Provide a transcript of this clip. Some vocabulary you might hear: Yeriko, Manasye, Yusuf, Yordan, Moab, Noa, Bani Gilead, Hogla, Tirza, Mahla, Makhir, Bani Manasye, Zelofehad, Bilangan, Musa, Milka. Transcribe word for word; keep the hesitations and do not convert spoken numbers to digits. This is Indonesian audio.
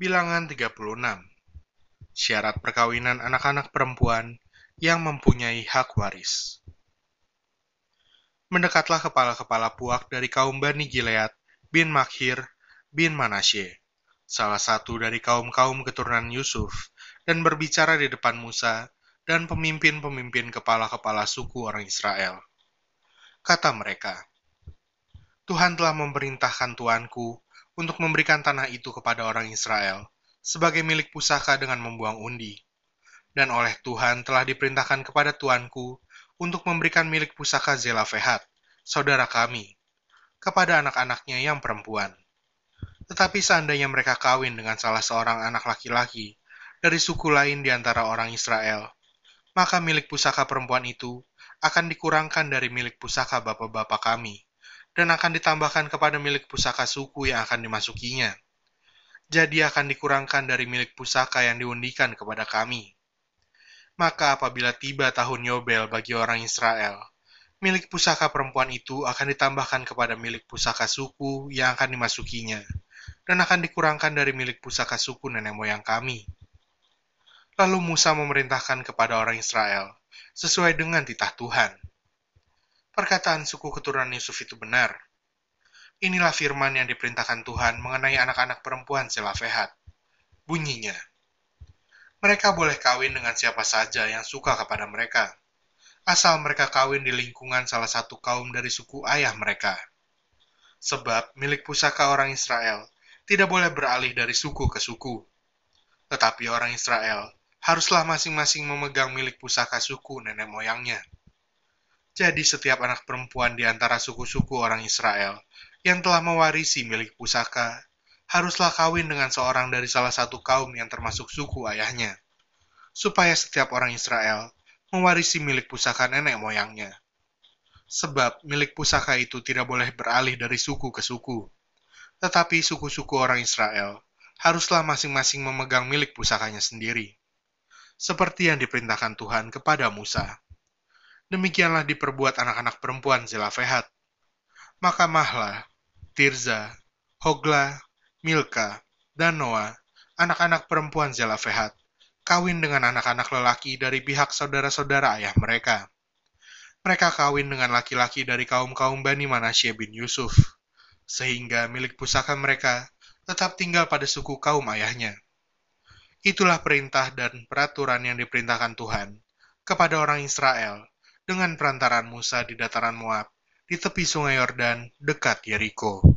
Bilangan tiga puluh enam. Syarat perkawinan anak-anak perempuan yang mempunyai hak waris. Mendekatlah kepala-kepala puak dari kaum Bani Gilead bin Makhir bin Manasye, salah satu dari kaum-kaum keturunan Yusuf, dan berbicara di depan Musa dan pemimpin-pemimpin kepala-kepala suku orang Israel. Kata mereka, "Tuhan telah memerintahkan tuanku untuk memberikan tanah itu kepada orang Israel sebagai milik pusaka dengan membuang undi. Dan oleh Tuhan telah diperintahkan kepada tuanku untuk memberikan milik pusaka Zelofehad, saudara kami, kepada anak-anaknya yang perempuan. Tetapi seandainya mereka kawin dengan salah seorang anak laki-laki dari suku lain di antara orang Israel, maka milik pusaka perempuan itu akan dikurangkan dari milik pusaka bapak-bapak kami, dan akan ditambahkan kepada milik pusaka suku yang akan dimasukinya. Jadi akan dikurangkan dari milik pusaka yang diundikan kepada kami. Maka apabila tiba tahun Yobel bagi orang Israel, milik pusaka perempuan itu akan ditambahkan kepada milik pusaka suku yang akan dimasukinya, dan akan dikurangkan dari milik pusaka suku nenek moyang kami." Lalu Musa memerintahkan kepada orang Israel, sesuai dengan titah Tuhan. Perkataan suku keturunan Yusuf itu benar. Inilah firman yang diperintahkan Tuhan mengenai anak-anak perempuan Zelofehad. Bunyinya, mereka boleh kawin dengan siapa saja yang suka kepada mereka, asal mereka kawin di lingkungan salah satu kaum dari suku ayah mereka. Sebab milik pusaka orang Israel tidak boleh beralih dari suku ke suku. Tetapi orang Israel haruslah masing-masing memegang milik pusaka suku nenek moyangnya. Jadi setiap anak perempuan di antara suku-suku orang Israel yang telah mewarisi milik pusaka, haruslah kawin dengan seorang dari salah satu kaum yang termasuk suku ayahnya, supaya setiap orang Israel mewarisi milik pusaka nenek moyangnya. Sebab milik pusaka itu tidak boleh beralih dari suku ke suku, tetapi suku-suku orang Israel haruslah masing-masing memegang milik pusakanya sendiri, seperti yang diperintahkan Tuhan kepada Musa. Demikianlah diperbuat anak-anak perempuan Zelofehad. Maka Mahla, Tirza, Hogla, Milka, dan Noa, anak-anak perempuan Zelofehad, kawin dengan anak-anak lelaki dari pihak saudara-saudara ayah mereka. Mereka kawin dengan laki-laki dari kaum-kaum Bani Manasye bin Yusuf, sehingga milik pusaka mereka tetap tinggal pada suku kaum ayahnya. Itulah perintah dan peraturan yang diperintahkan Tuhan kepada orang Israel dengan perantaraan Musa di dataran Moab, di tepi sungai Yordan, dekat Yeriko.